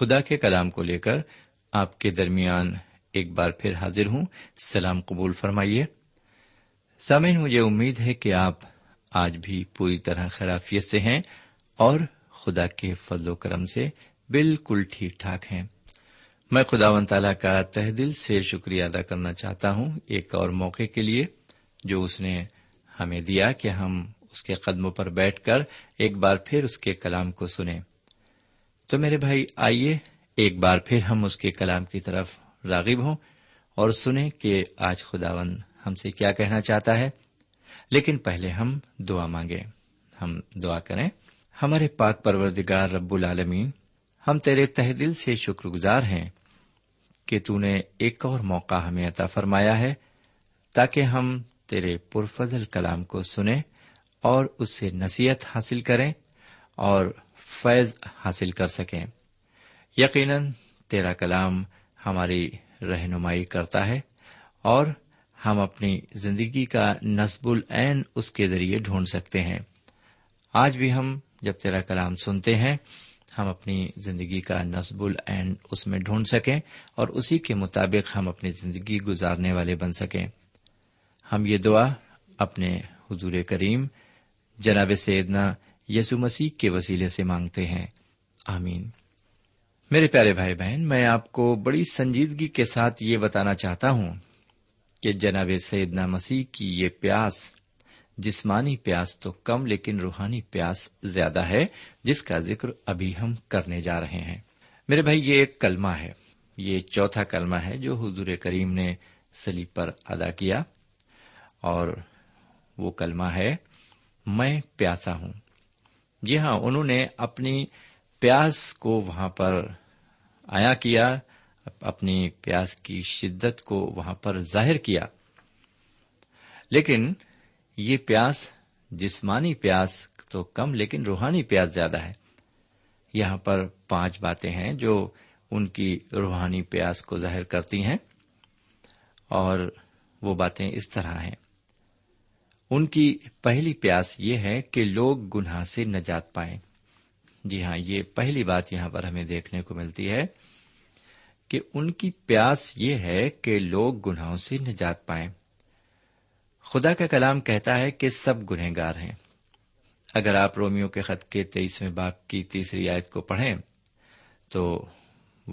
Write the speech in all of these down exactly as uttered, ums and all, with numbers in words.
خدا کے کلام کو لے کر آپ کے درمیان ایک بار پھر حاضر ہوں۔ سلام قبول فرمائیے۔ سامعین، مجھے امید ہے کہ آپ آج بھی پوری طرح خرافیت سے ہیں اور خدا کے فضل و کرم سے بالکل ٹھیک ٹھاک ہیں. میں خداوند تعالیٰ کا تہ دل سے شکریہ ادا کرنا چاہتا ہوں ایک اور موقع کے لیے جو اس نے ہمیں دیا کہ ہم اس کے قدموں پر بیٹھ کر ایک بار پھر اس کے کلام کو سنیں. تو میرے بھائی آئیے ایک بار پھر ہم اس کے کلام کی طرف راغب ہوں اور سنیں کہ آج خداوند ہم سے کیا کہنا چاہتا ہے. لیکن پہلے ہم دعا مانگیں. ہم دعا کریں. ہمارے پاک پروردگار رب العالمین، ہم تیرے تہ دل سے شکر گزار ہیں کہ تو نے ایک اور موقع ہمیں عطا فرمایا ہے تاکہ ہم تیرے پرفضل کلام کو سنیں اور اس سے نصیحت حاصل کریں اور فیض حاصل کر سکیں. یقیناً تیرا کلام ہماری رہنمائی کرتا ہے اور ہم اپنی زندگی کا نصب العین اس کے ذریعے ڈھونڈ سکتے ہیں. آج بھی ہم جب تیرا کلام سنتے ہیں ہم اپنی زندگی کا نصب العین اس میں ڈھونڈ سکیں اور اسی کے مطابق ہم اپنی زندگی گزارنے والے بن سکیں. ہم یہ دعا اپنے حضور کریم جناب سیدنا یسوع مسیح کے وسیلے سے مانگتے ہیں، آمین. میرے پیارے بھائی بہن، میں آپ کو بڑی سنجیدگی کے ساتھ یہ بتانا چاہتا ہوں کہ جناب سیدنا مسیح کی یہ پیاس جسمانی پیاس تو کم لیکن روحانی پیاس زیادہ ہے، جس کا ذکر ابھی ہم کرنے جا رہے ہیں. میرے بھائی یہ ایک کلمہ ہے، یہ چوتھا کلمہ ہے جو حضور کریم نے صلیب پر ادا کیا، اور وہ کلمہ ہے میں پیاسا ہوں. جی ہاں، انہوں نے اپنی پیاس کو وہاں پر عیاں کیا، اپنی پیاس کی شدت کو وہاں پر ظاہر کیا. لیکن یہ پیاس جسمانی پیاس تو کم لیکن روحانی پیاس زیادہ ہے. یہاں پر پانچ باتیں ہیں جو ان کی روحانی پیاس کو ظاہر کرتی ہیں، اور وہ باتیں اس طرح ہیں. ان کی پہلی پیاس یہ ہے کہ لوگ گناہ سے نجات پائیں. جی ہاں، یہ پہلی بات یہاں پر ہمیں دیکھنے کو ملتی ہے کہ ان کی پیاس یہ ہے کہ لوگ گناہوں سے نجات پائیں. خدا کا کلام کہتا ہے کہ سب گنہگار ہیں. اگر آپ رومیوں کے خط کے تیئیسویں باب کی تیسری آیت کو پڑھیں تو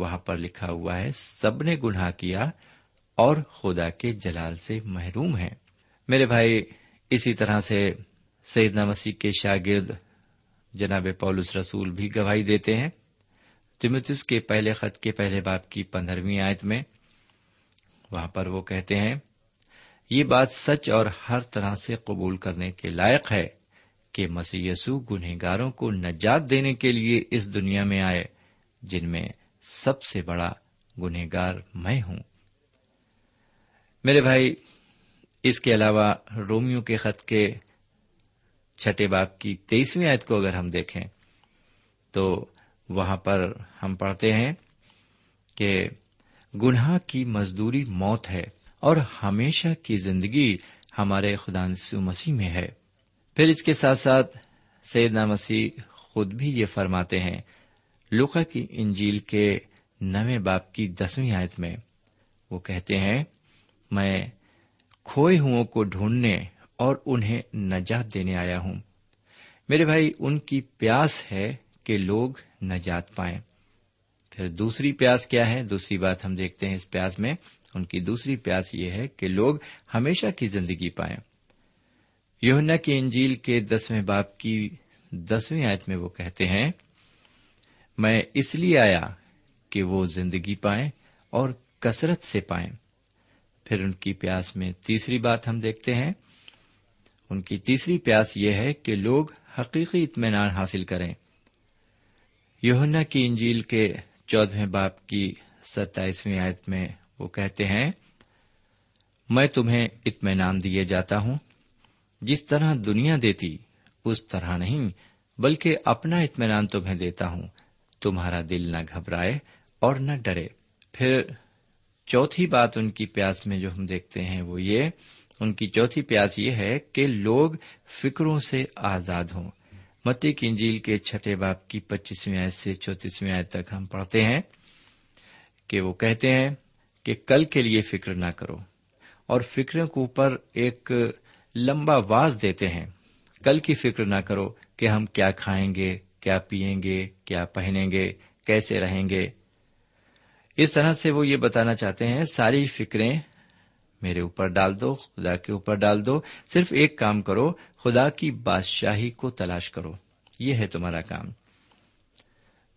وہاں پر لکھا ہوا ہے سب نے گناہ کیا اور خدا کے جلال سے محروم ہیں. میرے بھائی اسی طرح سے سیدنا مسیح کے شاگرد جناب پولس رسول بھی گواہی دیتے ہیں. تیمیتیس کے پہلے خط کے پہلے باب کی پندرہویں آیت میں وہاں پر وہ کہتے ہیں یہ بات سچ اور ہر طرح سے قبول کرنے کے لائق ہے کہ مسیح یسوع گنہگاروں کو نجات دینے کے لیے اس دنیا میں آئے جن میں سب سے بڑا گنہگار میں ہوں. میرے بھائی اس کے علاوہ رومیوں کے خط کے چھٹے باب کی تیئیسویں آیت کو اگر ہم دیکھیں تو وہاں پر ہم پڑھتے ہیں کہ گناہ کی مزدوری موت ہے اور ہمیشہ کی زندگی ہمارے خدا یسوع مسیح میں ہے. پھر اس کے ساتھ ساتھ سیدنا مسیح خود بھی یہ فرماتے ہیں لوقا کی انجیل کے نویں باب کی دسویں آیت میں، وہ کہتے ہیں میں کھوئے ہوؤں کو ڈھونڈنے اور انہیں نجات دینے آیا ہوں. میرے بھائی ان کی پیاس ہے کہ لوگ نجات پائیں. پھر دوسری پیاس کیا ہے؟ دوسری بات ہم دیکھتے ہیں اس پیاس میں، ان کی دوسری پیاس یہ ہے کہ لوگ ہمیشہ کی زندگی پائیں. یوحنا کی انجیل کے دسویں باب کی دسویں آیت میں وہ کہتے ہیں میں اس لیے آیا کہ وہ زندگی پائیں اور کثرت سے پائیں. پھر ان کی پیاس میں تیسری بات ہم دیکھتے ہیں، ان کی تیسری پیاس یہ ہے کہ لوگ حقیقی اطمینان حاصل کریں. یوحنا کی انجیل کے چودھویں باب کی ستائیسویں آیت میں وہ کہتے ہیں میں تمہیں اطمینان دیے جاتا ہوں، جس طرح دنیا دیتی اس طرح نہیں بلکہ اپنا اطمینان تمہیں دیتا ہوں، تمہارا دل نہ گھبرائے اور نہ ڈرے. پھر چوتھی بات ان کی پیاس میں جو ہم دیکھتے ہیں وہ یہ، ان کی چوتھی پیاس یہ ہے کہ لوگ فکروں سے آزاد ہوں. متی کی انجیل کے چھٹے باب کی پچیسویں آیت سے چوتیسویں آیت تک ہم پڑھتے ہیں کہ وہ کہتے ہیں کہ کل کے لیے فکر نہ کرو، اور فکروں کے اوپر ایک لمبا واز دیتے ہیں. کل کی فکر نہ کرو کہ ہم کیا کھائیں گے، کیا پیئیں گے، کیا پہنیں گے، کیسے رہیں گے۔ اس طرح سے وہ یہ بتانا چاہتے ہیں، ساری فکریں میرے اوپر ڈال دو، خدا کے اوپر ڈال دو، صرف ایک کام کرو، خدا کی بادشاہی کو تلاش کرو، یہ ہے تمہارا کام۔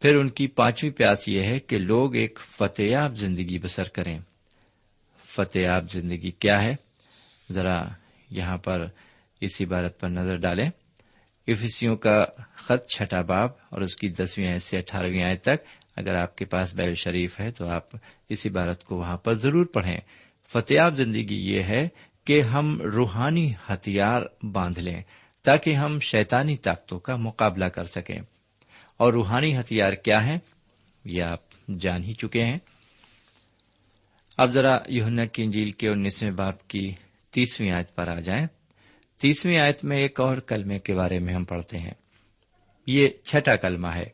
پھر ان کی پانچویں پیاس یہ ہے کہ لوگ ایک فتح یاب زندگی بسر کریں۔ فتح یاب زندگی کیا ہے؟ ذرا یہاں پر اس عبارت پر نظر ڈالیں، افسیوں کا خط چھٹا باب اور اس کی دسویں آیت سے اٹھارہویں آیت تک۔ اگر آپ کے پاس بائبل شریف ہے تو آپ اس عبارت کو وہاں پر ضرور پڑھیں۔ فتح یاب زندگی یہ ہے کہ ہم روحانی ہتھیار باندھ لیں تاکہ ہم شیطانی طاقتوں کا مقابلہ کر سکیں۔ اور روحانی ہتھیار کیا ہیں یہ آپ جان ہی چکے ہیں۔ اب ذرا یوحنا کی انجیل کے انیسویں باب کی تیسویں آیت پر آ جائیں۔ تیسویں آیت میں ایک اور کلمے کے بارے میں ہم پڑھتے ہیں، یہ چھٹا کلمہ ہے۔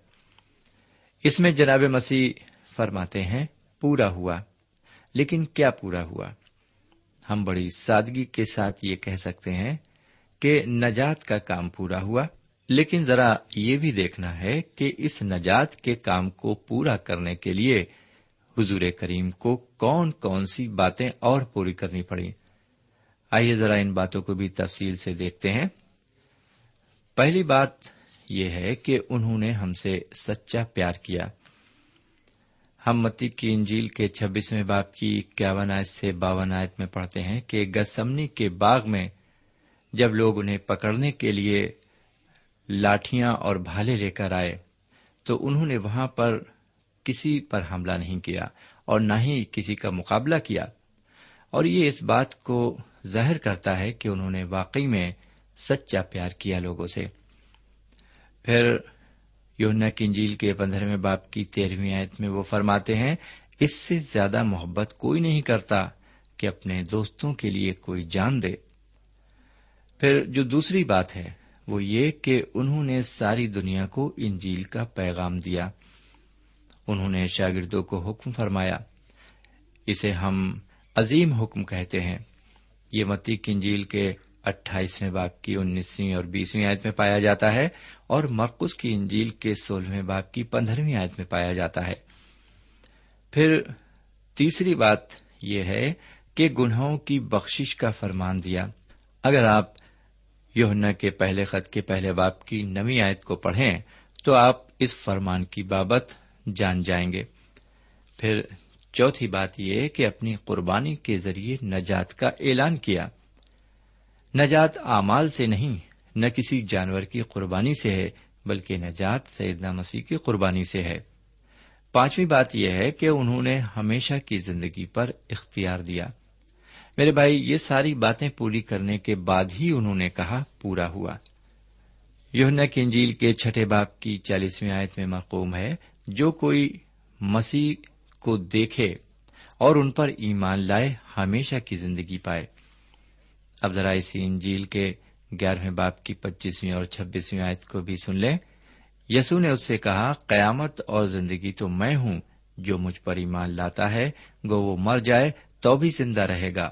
اس میں جناب مسیح فرماتے ہیں پورا ہوا، لیکن کیا پورا ہوا؟ ہم بڑی سادگی کے ساتھ یہ کہہ سکتے ہیں کہ نجات کا کام پورا ہوا، لیکن ذرا یہ بھی دیکھنا ہے کہ اس نجات کے کام کو پورا کرنے کے لیے حضور کریم کو کون کون سی باتیں اور پوری کرنی پڑی۔ آئیے ذرا ان باتوں کو بھی تفصیل سے دیکھتے ہیں۔ پہلی بات یہ ہے کہ انہوں نے ہم سے سچا پیار کیا۔ ہم متی کی انجیل کے چھبیسویں باب کی اکیاون آیت سے باون آیت میں پڑھتے ہیں کہ گسمنی کے باغ میں جب لوگ انہیں پکڑنے کے لیے لاٹھیاں اور بھالے لے کر آئے تو انہوں نے وہاں پر کسی پر حملہ نہیں کیا اور نہ ہی کسی کا مقابلہ کیا، اور یہ اس بات کو ظاہر کرتا ہے کہ انہوں نے واقعی میں سچا پیار کیا لوگوں سے۔ پھر یوحنا کی انجیل کے پندرہویں باب کی تیرہویں آیت میں وہ فرماتے ہیں، اس سے زیادہ محبت کوئی نہیں کرتا کہ اپنے دوستوں کے لیے کوئی جان دے۔ پھر جو دوسری بات ہے وہ یہ کہ انہوں نے ساری دنیا کو انجیل کا پیغام دیا۔ انہوں نے شاگردوں کو حکم فرمایا، اسے ہم عظیم حکم کہتے ہیں۔ یہ متی کی انجیل کے اٹھائیسویں باب کی انیسویں اور بیسویں آیت میں پایا جاتا ہے اور مرقس کی انجیل کے سولہویں باب کی پندرہویں آیت میں پایا جاتا ہے۔ پھر تیسری بات یہ ہے کہ گناہوں کی بخشش کا فرمان دیا۔ اگر آپ یوحنا کے پہلے خط کے پہلے باب کی نویں آیت کو پڑھیں تو آپ اس فرمان کی بابت جان جائیں گے۔ پھر چوتھی بات یہ کہ اپنی قربانی کے ذریعے نجات کا اعلان کیا۔ نجات اعمال سے نہیں، نہ کسی جانور کی قربانی سے ہے، بلکہ نجات سیدنا مسیح کی قربانی سے ہے۔ پانچویں بات یہ ہے کہ انہوں نے ہمیشہ کی زندگی پر اختیار دیا۔ میرے بھائی، یہ ساری باتیں پوری کرنے کے بعد ہی انہوں نے کہا پورا ہوا۔ یوحنا کی انجیل کے چھٹے باب کی چالیسویں آیت میں مرقوم ہے، جو کوئی مسیح کو دیکھے اور ان پر ایمان لائے ہمیشہ کی زندگی پائے۔ اب ذرا اسی انجیل کے گیارہویں باب کی پچیسویں اور چھبیسویں آیت کو بھی سن لیں۔ یسوع نے اس سے کہا، قیامت اور زندگی تو میں ہوں، جو مجھ پر ایمان لاتا ہے گو وہ مر جائے تو بھی زندہ رہے گا،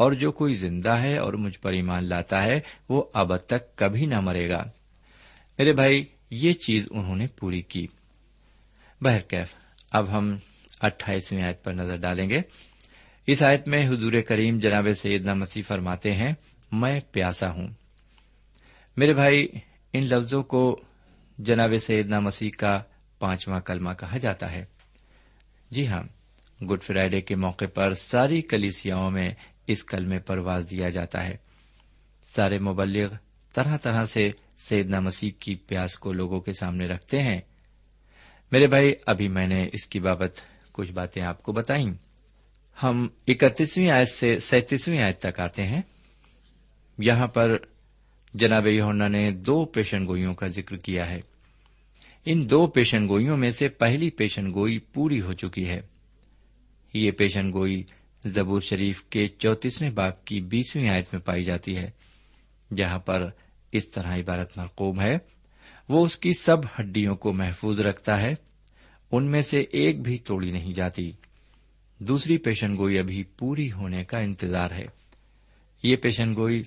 اور جو کوئی زندہ ہے اور مجھ پر ایمان لاتا ہے وہ اب تک کبھی نہ مرے گا۔ میرے بھائی، یہ چیز انہوں نے پوری کی۔ بہرکیف اب ہم اٹھائیسویں آیت پر نظر ڈالیں گے۔ اس آیت میں حضور کریم جناب سیدنا مسیح فرماتے ہیں، میں پیاسا ہوں۔ میرے بھائی، ان لفظوں کو جناب سیدنا مسیح کا پانچواں کلمہ کہا جاتا ہے۔ جی ہاں، گڈ فرائیڈے کے موقع پر ساری کلیسیاؤں میں اس کلمے پر واز دیا جاتا ہے۔ سارے مبلغ طرح طرح سے سیدنا مسیح کی پیاس کو لوگوں کے سامنے رکھتے ہیں۔ میرے بھائی، ابھی میں نے اس کی بابت کچھ باتیں آپ کو بتائیں۔ ہم اکتیسویں آیت سے سینتیسویں آیت تک آتے ہیں۔ یہاں پر جناب یوحنا نے دو پیشن گوئیوں کا ذکر کیا ہے۔ ان دو پیشن گوئیوں میں سے پہلی پیشن گوئی پوری ہو چکی ہے۔ یہ پیشن گوئی زبور شریف کے چوتیسویں باب کی بیسویں آیت میں پائی جاتی ہے، جہاں پر اس طرح عبارت مرقوم ہے، وہ اس کی سب ہڈیوں کو محفوظ رکھتا ہے، ان میں سے ایک بھی توڑی نہیں جاتی۔ دوسری پیشن گوئی ابھی پوری ہونے کا انتظار ہے۔ یہ پیشن گوئی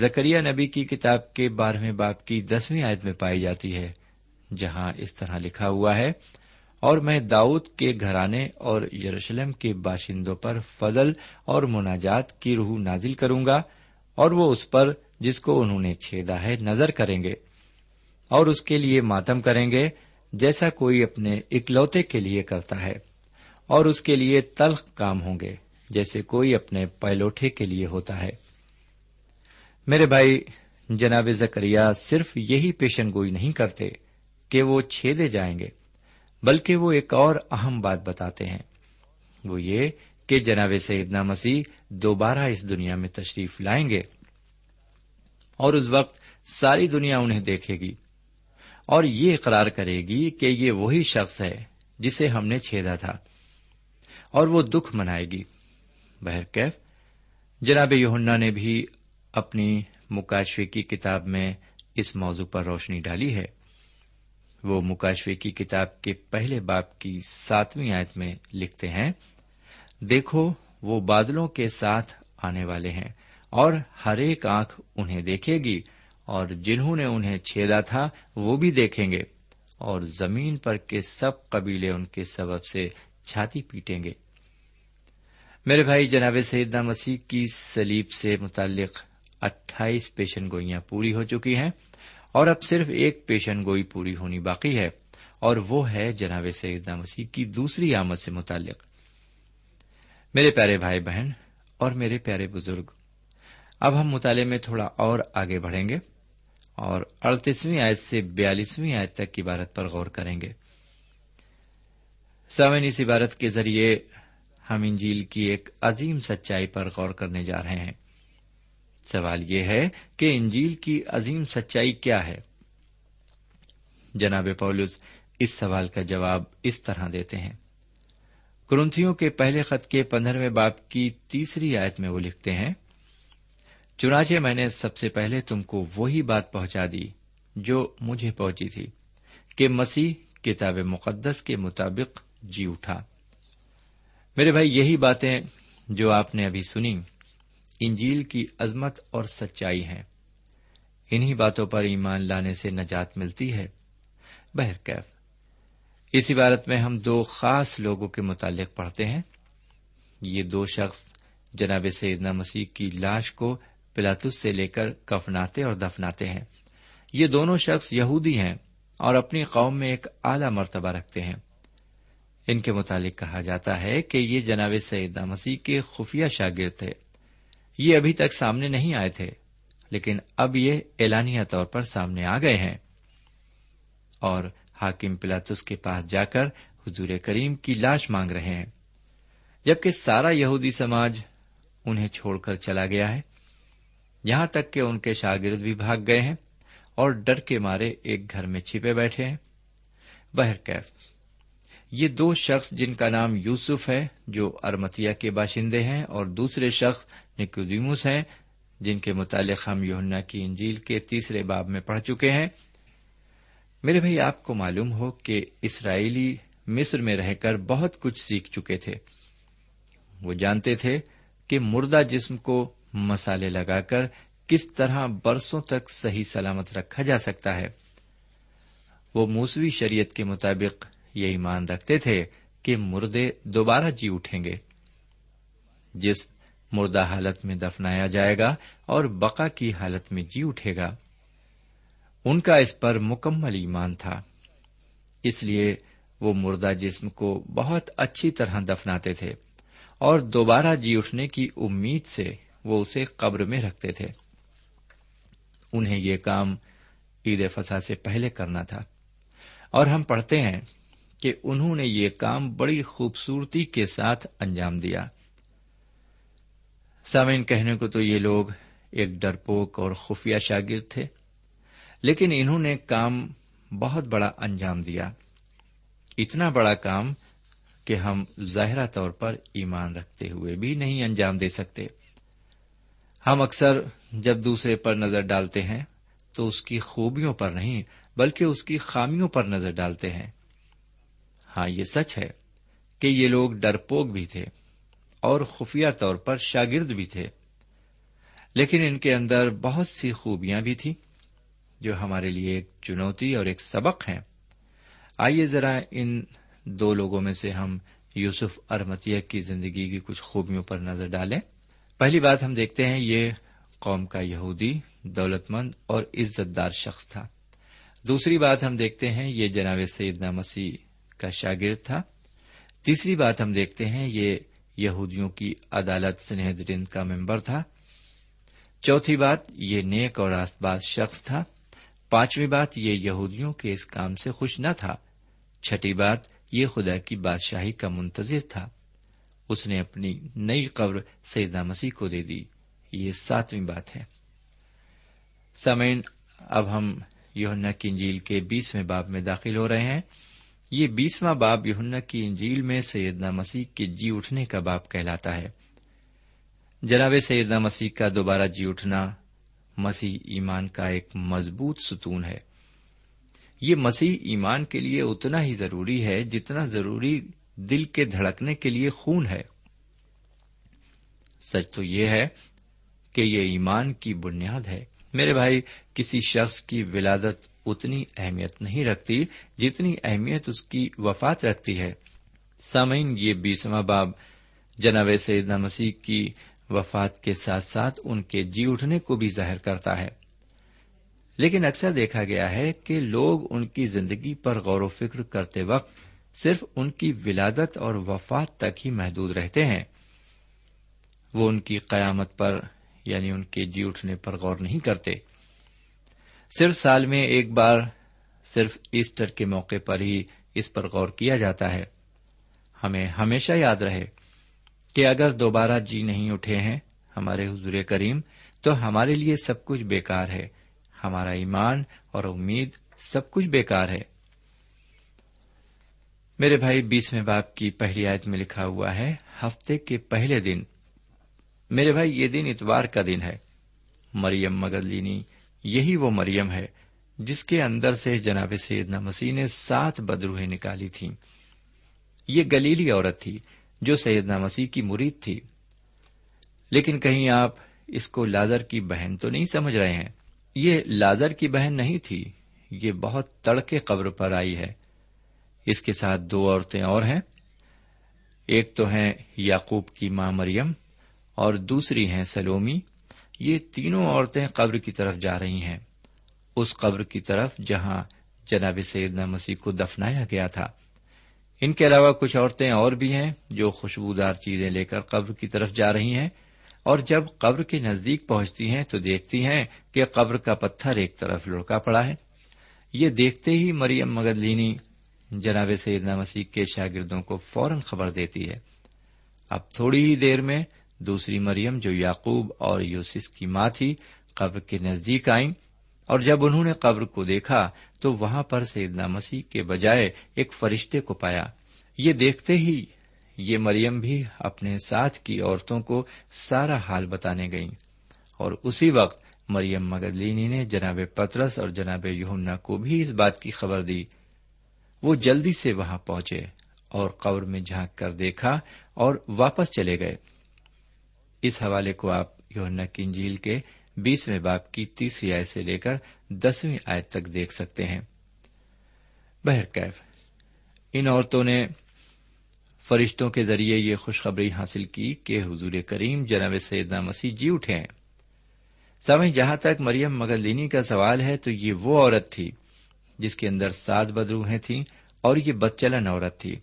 زکریا نبی کی کتاب کے بارہویں باب کی دسویں آیت میں پائی جاتی ہے، جہاں اس طرح لکھا ہوا ہے، اور میں داؤد کے گھرانے اور یروشلم کے باشندوں پر فضل اور مناجات کی روح نازل کروں گا، اور وہ اس پر جس کو انہوں نے چھیدا ہے نظر کریں گے، اور اس کے لیے ماتم کریں گے جیسا کوئی اپنے اکلوتے کے لیے کرتا ہے، اور اس کے لیے تلخ کام ہوں گے جیسے کوئی اپنے پائلوٹھے کے لیے ہوتا ہے۔ میرے بھائی، جناب زکریا صرف یہی پیشن گوئی نہیں کرتے کہ وہ چھیدے جائیں گے، بلکہ وہ ایک اور اہم بات بتاتے ہیں، وہ یہ کہ جناب سیدنا مسیح دوبارہ اس دنیا میں تشریف لائیں گے، اور اس وقت ساری دنیا انہیں دیکھے گی اور یہ اقرار کرے گی کہ یہ وہی شخص ہے جسے ہم نے چھیدا تھا، اور وہ دکھ منائے گی۔ بہرکیف جناب یوحنا نے بھی اپنی مکاشفے کی کتاب میں اس موضوع پر روشنی ڈالی ہے۔ وہ مکاشفے کی کتاب کے پہلے باب کی ساتویں آیت میں لکھتے ہیں، دیکھو وہ بادلوں کے ساتھ آنے والے ہیں، اور ہر ایک آنکھ انہیں دیکھے گی، اور جنہوں نے انہیں چھیدا تھا وہ بھی دیکھیں گے، اور زمین پر کے سب قبیلے ان کے سبب سے چھاتی پیٹیں گے۔ میرے بھائی، جناب سیدنا مسیح کی صلیب سے متعلق اٹھائیس پیشن گوئیاں پوری ہو چکی ہیں، اور اب صرف ایک پیشن گوئی پوری ہونی باقی ہے، اور وہ ہے جناب سیدنا مسیح کی دوسری آمد سے متعلق۔ میرے پیارے بھائی بہن اور میرے پیارے بزرگ، اب ہم مطالعے میں تھوڑا اور آگے بڑھیں گے اور اڑتیسویں آیت سے بیالیسویں آیت تک عبارت پر غور کریں گے۔ سامعین، اس عبارت کے ذریعے ہم انجیل کی ایک عظیم سچائی پر غور کرنے جا رہے ہیں۔ سوال یہ ہے کہ انجیل کی عظیم سچائی کیا ہے؟ جناب پولس اس سوال کا جواب اس طرح دیتے ہیں۔ کرنتھیوں کے پہلے خط کے پندرہویں باب کی تیسری آیت میں وہ لکھتے ہیں، چنانچہ میں نے سب سے پہلے تم کو وہی بات پہنچا دی جو مجھے پہنچی تھی کہ مسیح کتاب مقدس کے مطابق جی اٹھا۔ میرے بھائی، یہی باتیں جو آپ نے ابھی سنی انجیل کی عظمت اور سچائی ہیں۔ انہی باتوں پر ایمان لانے سے نجات ملتی ہے۔ بہرکیف اس عبارت میں ہم دو خاص لوگوں کے متعلق پڑھتے ہیں۔ یہ دو شخص جناب سیدنا مسیح کی لاش کو پلاتوس سے لے کر کفناتے اور دفناتے ہیں۔ یہ دونوں شخص یہودی ہیں اور اپنی قوم میں ایک اعلی مرتبہ رکھتے ہیں۔ ان کے متعلق کہا جاتا ہے کہ یہ جناب سیدنا مسیح کے خفیہ شاگرد تھے۔ یہ ابھی تک سامنے نہیں آئے تھے، لیکن اب یہ اعلانیہ طور پر سامنے آ گئے ہیں، اور حاکم پلاتوس کے پاس جا کر حضور کریم کی لاش مانگ رہے ہیں، جبکہ سارا یہودی سماج انہیں چھوڑ کر چلا گیا ہے، یہاں تک کہ ان کے شاگرد بھی بھاگ گئے ہیں اور ڈر کے مارے ایک گھر میں چھپے بیٹھے ہیں۔ بہرکیف یہ دو شخص جن کا نام یوسف ہے جو ارمتیا کے باشندے ہیں، اور دوسرے شخص نیکودیموس ہیں جن کے متعلق ہم یوحنا کی انجیل کے تیسرے باب میں پڑھ چکے ہیں۔ میرے بھائی، آپ کو معلوم ہو کہ اسرائیلی مصر میں رہ کر بہت کچھ سیکھ چکے تھے۔ وہ جانتے تھے کہ مردہ جسم کو مسالے لگا کر کس طرح برسوں تک صحیح سلامت رکھا جا سکتا ہے۔ وہ موسوی شریعت کے مطابق یہ ایمان رکھتے تھے کہ مردے دوبارہ جی اٹھیں گے، جسم مردہ حالت میں دفنایا جائے گا اور بقا کی حالت میں جی اٹھے گا۔ ان کا اس پر مکمل ایمان تھا، اس لیے وہ مردہ جسم کو بہت اچھی طرح دفناتے تھے اور دوبارہ جی اٹھنے کی امید سے وہ اسے قبر میں رکھتے تھے۔ انہیں یہ کام عید فسح سے پہلے کرنا تھا، اور ہم پڑھتے ہیں کہ انہوں نے یہ کام بڑی خوبصورتی کے ساتھ انجام دیا۔ سامعین، کہنے کو تو یہ لوگ ایک ڈرپوک اور خفیہ شاگرد تھے، لیکن انہوں نے کام بہت بڑا انجام دیا، اتنا بڑا کام کہ ہم ظاہرہ طور پر ایمان رکھتے ہوئے بھی نہیں انجام دے سکتے۔ ہم اکثر جب دوسرے پر نظر ڈالتے ہیں تو اس کی خوبیوں پر نہیں بلکہ اس کی خامیوں پر نظر ڈالتے ہیں۔ ہاں، یہ سچ ہے کہ یہ لوگ ڈرپوک بھی تھے اور خفیہ طور پر شاگرد بھی تھے، لیکن ان کے اندر بہت سی خوبیاں بھی تھیں جو ہمارے لیے ایک چنوتی اور ایک سبق ہیں. آئیے ذرا ان دو لوگوں میں سے ہم یوسف ارمتیا کی زندگی کی کچھ خوبیوں پر نظر ڈالیں. پہلی بات ہم دیکھتے ہیں، یہ قوم کا یہودی، دولت مند اور عزت دار شخص تھا. دوسری بات ہم دیکھتے ہیں، یہ جناب سیدنا مسیح کا شاگرد تھا. تیسری بات ہم دیکھتے ہیں، یہ یہودیوں کی عدالت سنہدرین کا ممبر تھا. چوتھی بات، یہ نیک اور راست باز شخص تھا. پانچویں بات، یہ یہودیوں کے اس کام سے خوش نہ تھا. چھٹی بات، یہ خدا کی بادشاہی کا منتظر تھا، اس نے اپنی نئی قبر سیدنا مسیح کو دے دی. یہ ساتویں بات ہے. سامعین، اب ہم یوحنا کی انجیل کے بیسویں باب میں داخل ہو رہے ہیں. یہ بیسواں باب یوحنا کی انجیل میں سیدنا مسیح کے جی اٹھنے کا باب کہلاتا ہے. جناب سیدنا مسیح کا دوبارہ جی اٹھنا مسیح ایمان کا ایک مضبوط ستون ہے. یہ مسیح ایمان کے لیے اتنا ہی ضروری ہے جتنا ضروری دل کے دھڑکنے کے لیے خون ہے. سچ تو یہ ہے کہ یہ ایمان کی بنیاد ہے. میرے بھائی، کسی شخص کی ولادت اتنی اہمیت نہیں رکھتی جتنی اہمیت اس کی وفات رکھتی ہے. سامعین، یہ بیسواں باب جناب سیدنا مسیح کی وفات کے ساتھ ساتھ ان کے جی اٹھنے کو بھی ظاہر کرتا ہے، لیکن اکثر دیکھا گیا ہے کہ لوگ ان کی زندگی پر غور و فکر کرتے وقت صرف ان کی ولادت اور وفات تک ہی محدود رہتے ہیں. وہ ان کی قیامت پر، یعنی ان کے جی اٹھنے پر غور نہیں کرتے. صرف سال میں ایک بار، صرف ایسٹر کے موقع پر ہی اس پر غور کیا جاتا ہے. ہمیں ہمیشہ یاد رہے کہ اگر دوبارہ جی نہیں اٹھے ہیں ہمارے حضور کریم، تو ہمارے لیے سب کچھ بیکار ہے. ہمارا ایمان اور امید سب کچھ بیکار ہے. میرے بھائی، بیسویں باب کی پہلی آیت میں لکھا ہوا ہے، ہفتے کے پہلے دن. میرے بھائی، یہ دن اتوار کا دن ہے. مریم مجدلینی، یہی وہ مریم ہے جس کے اندر سے جناب سیدنا مسیح نے سات بدروہیں نکالی تھیں. یہ گلیلی عورت تھی جو سیدنا مسیح کی مرید تھی. لیکن کہیں آپ اس کو لازر کی بہن تو نہیں سمجھ رہے ہیں. یہ لازر کی بہن نہیں تھی. یہ بہت تڑکے قبر پر آئی ہے. اس کے ساتھ دو عورتیں اور ہیں. ایک تو ہیں یعقوب کی ماں مریم اور دوسری ہیں سلومی. یہ تینوں عورتیں قبر کی طرف جا رہی ہیں، اس قبر کی طرف جہاں جناب سیدنا مسیح کو دفنایا گیا تھا. ان کے علاوہ کچھ عورتیں اور بھی ہیں جو خوشبودار چیزیں لے کر قبر کی طرف جا رہی ہیں، اور جب قبر کے نزدیک پہنچتی ہیں تو دیکھتی ہیں کہ قبر کا پتھر ایک طرف لڑکا پڑا ہے. یہ دیکھتے ہی مریم مجدلینی جناب سیدنا مسیح کے شاگردوں کو فوراً خبر دیتی ہے. اب تھوڑی ہی دیر میں دوسری مریم، جو یعقوب اور یوسیس کی ماں تھی، قبر کے نزدیک آئیں، اور جب انہوں نے قبر کو دیکھا تو وہاں پر سیدنا مسیح کے بجائے ایک فرشتے کو پایا. یہ دیکھتے ہی یہ مریم بھی اپنے ساتھ کی عورتوں کو سارا حال بتانے گئیں، اور اسی وقت مریم مجدلینی نے جناب پترس اور جناب یوحنا کو بھی اس بات کی خبر دی. وہ جلدی سے وہاں پہنچے اور قبر میں جھانک کر دیکھا اور واپس چلے گئے. اس حوالے کو آپ یوحنا کی انجیل کے بیسویں باب کی تیسری آیت سے لے کر دسویں آیت تک دیکھ سکتے ہیں. بہرکیف، ان عورتوں نے فرشتوں کے ذریعے یہ خوشخبری حاصل کی کہ حضور کریم جناب سیدنا مسیح جی اٹھے ہیں. سامنے جہاں تک مریم مجدلینی کا سوال ہے تو یہ وہ عورت تھی جس کے اندر سات بدروہیں تھیں، اور یہ بدچلن عورت تھی.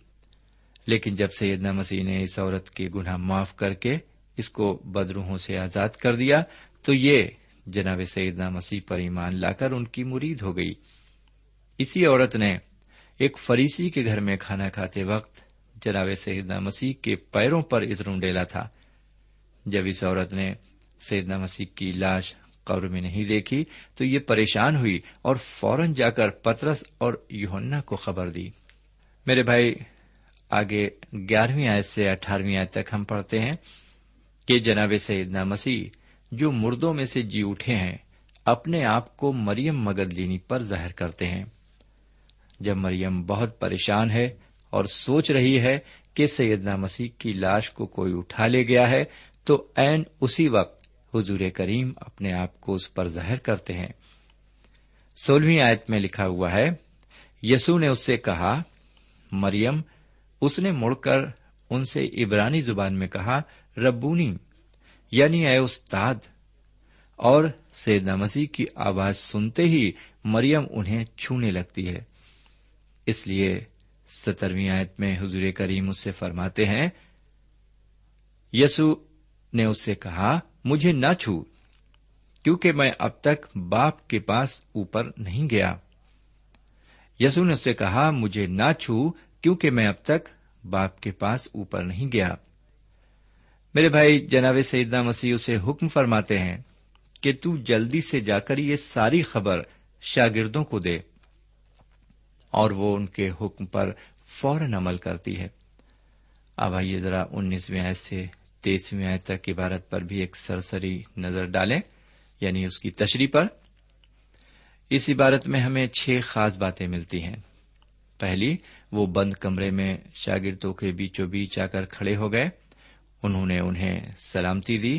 لیکن جب سیدنا مسیح نے اس عورت کے گناہ معاف کر کے اس کو بدروہوں سے آزاد کر دیا تو یہ جناب سیدنا مسیح پر ایمان لا کر ان کی مرید ہو گئی. اسی عورت نے ایک فریسی کے گھر میں کھانا کھاتے وقت جناب سیدنا مسیح کے پیروں پر اترم ڈیلا تھا. جب اس عورت نے سیدنا مسیح کی لاش قبر میں نہیں دیکھی تو یہ پریشان ہوئی اور فوراً جا کر پترس اور یوحنا کو خبر دی. میرے بھائی، آگے گیارہویں آیت سے اٹھارہویں آیت تک ہم پڑھتے ہیں کہ جناب سیدنا مسیح جو مردوں میں سے جی اٹھے ہیں اپنے آپ کو مریم مجدلینی پر ظاہر کرتے ہیں. جب مریم بہت پریشان ہے اور سوچ رہی ہے کہ سیدنا مسیح کی لاش کو کوئی اٹھا لے گیا ہے تو عین اسی وقت حضور کریم اپنے آپ کو اس پر ظاہر کرتے ہیں. سولہویں آیت میں لکھا ہوا ہے، یسوع نے اس سے کہا مریم. اس نے مڑ کر ان سے عبرانی زبان میں کہا ربونی، یعنی اے استاد. اور سیدنا مسیح کی آواز سنتے ہی مریم انہیں چھونے لگتی ہے. اس لیے سترویں آیت میں حضور کریم اس سے فرماتے ہیں، یسوع نے اس سے کہا مجھے نہ چھو، کیونکہ میں اب تک باپ کے پاس اوپر نہیں گیا. یسوع نے اسے کہا مجھے نہ چھو کیونکہ میں اب تک باپ کے پاس اوپر نہیں گیا. میرے بھائی، جناب سیدنا مسیح اسے حکم فرماتے ہیں کہ تو جلدی سے جا کر یہ ساری خبر شاگردوں کو دے، اور وہ ان کے حکم پر فوراً عمل کرتی ہے. اب آئیے ذرا انیسویں آیت سے تیسویں آیت تک عبارت پر بھی ایک سرسری نظر ڈالیں، یعنی اس کی تشریح پر. اس عبارت میں ہمیں چھ خاص باتیں ملتی ہیں. پہلی، وہ بند کمرے میں شاگردوں کے بیچو بیچ آ کر کھڑے ہو گئے، انہوں نے انہیں سلامتی دی.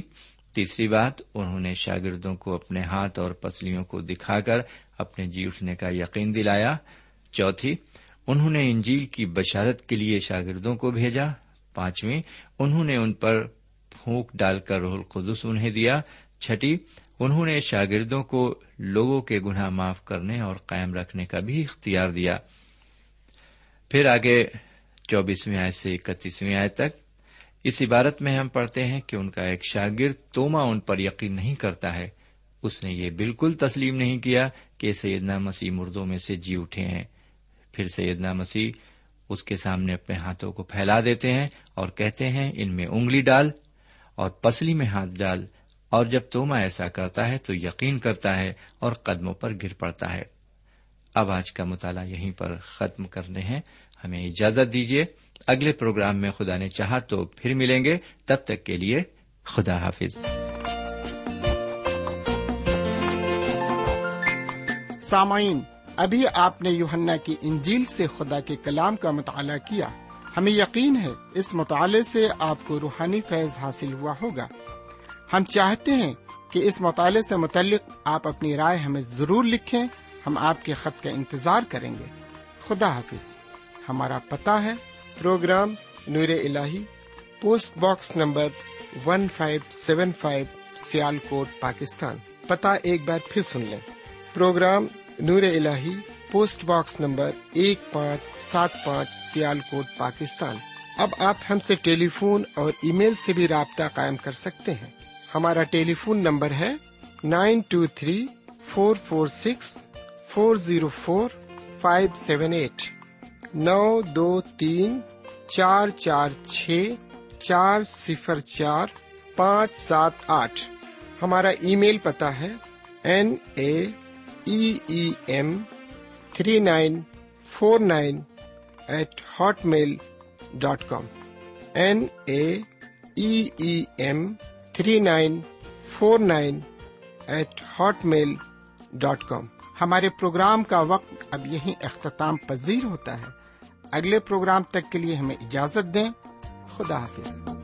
تیسری بات، انہوں نے شاگردوں کو اپنے ہاتھ اور پسلیوں کو دکھا کر اپنے جی اٹھنے کا یقین دلایا. چوتھی، انہوں نے انجیل کی بشارت کے لیے شاگردوں کو بھیجا. پانچویں، انہوں نے ان پر پھونک ڈال کر روح القدس انہیں دیا. چھٹی، انہوں نے شاگردوں کو لوگوں کے گناہ معاف کرنے اور قائم رکھنے کا بھی اختیار دیا. پھر آگے چوبیسویں آیت سے اکتیسویں آیت تک اس عبارت میں ہم پڑھتے ہیں کہ ان کا ایک شاگرد توما ان پر یقین نہیں کرتا ہے. اس نے یہ بالکل تسلیم نہیں کیا کہ سیدنا مسیح مردوں میں سے جی اٹھے ہیں. پھر سیدنا مسیح اس کے سامنے اپنے ہاتھوں کو پھیلا دیتے ہیں اور کہتے ہیں ان میں انگلی ڈال اور پسلی میں ہاتھ ڈال. اور جب توما ایسا کرتا ہے تو یقین کرتا ہے اور قدموں پر گر پڑتا ہے. اب آج کا مطالعہ یہیں پر ختم کرنے ہیں. ہمیں اجازت دیجیے، اگلے پروگرام میں خدا نے چاہا تو پھر ملیں گے. تب تک کے لیے خدا حافظ. سامعین، ابھی آپ نے یوحنا کی انجیل سے خدا کے کلام کا مطالعہ کیا. ہمیں یقین ہے اس مطالعے سے آپ کو روحانی فیض حاصل ہوا ہوگا. ہم چاہتے ہیں کہ اس مطالعے سے متعلق آپ اپنی رائے ہمیں ضرور لکھیں. ہم آپ کے خط کا انتظار کریں گے. خدا حافظ. ہمارا پتہ ہے، programme Noor Ilahi, post box number one five seven five, Sialkot, Pakistan. پتہ ایک بار پھر سن لیں، programme Noor Ilahi, post box number ایک پانچ سات پانچ، سیال کوٹ، پاکستان. اب آپ ہم سے ٹیلی فون اور ای میل سے بھی رابطہ قائم کر سکتے ہیں. ہمارا ٹیلی فون نمبر ہے nine two three four four six four zero four five seven eight, نو دو تین چار چار چھ چار صفر چار پانچ سات آٹھ. ہمارا ای میل پتہ ہے N A E M three nine four nine eight Hotmail dot com, N A E M three nine four nine eight Hotmail dot com. ہمارے پروگرام کا وقت اب یہیں اختتام پذیر ہوتا ہے. اگلے پروگرام تک کے لیے ہمیں اجازت دیں. خدا حافظ.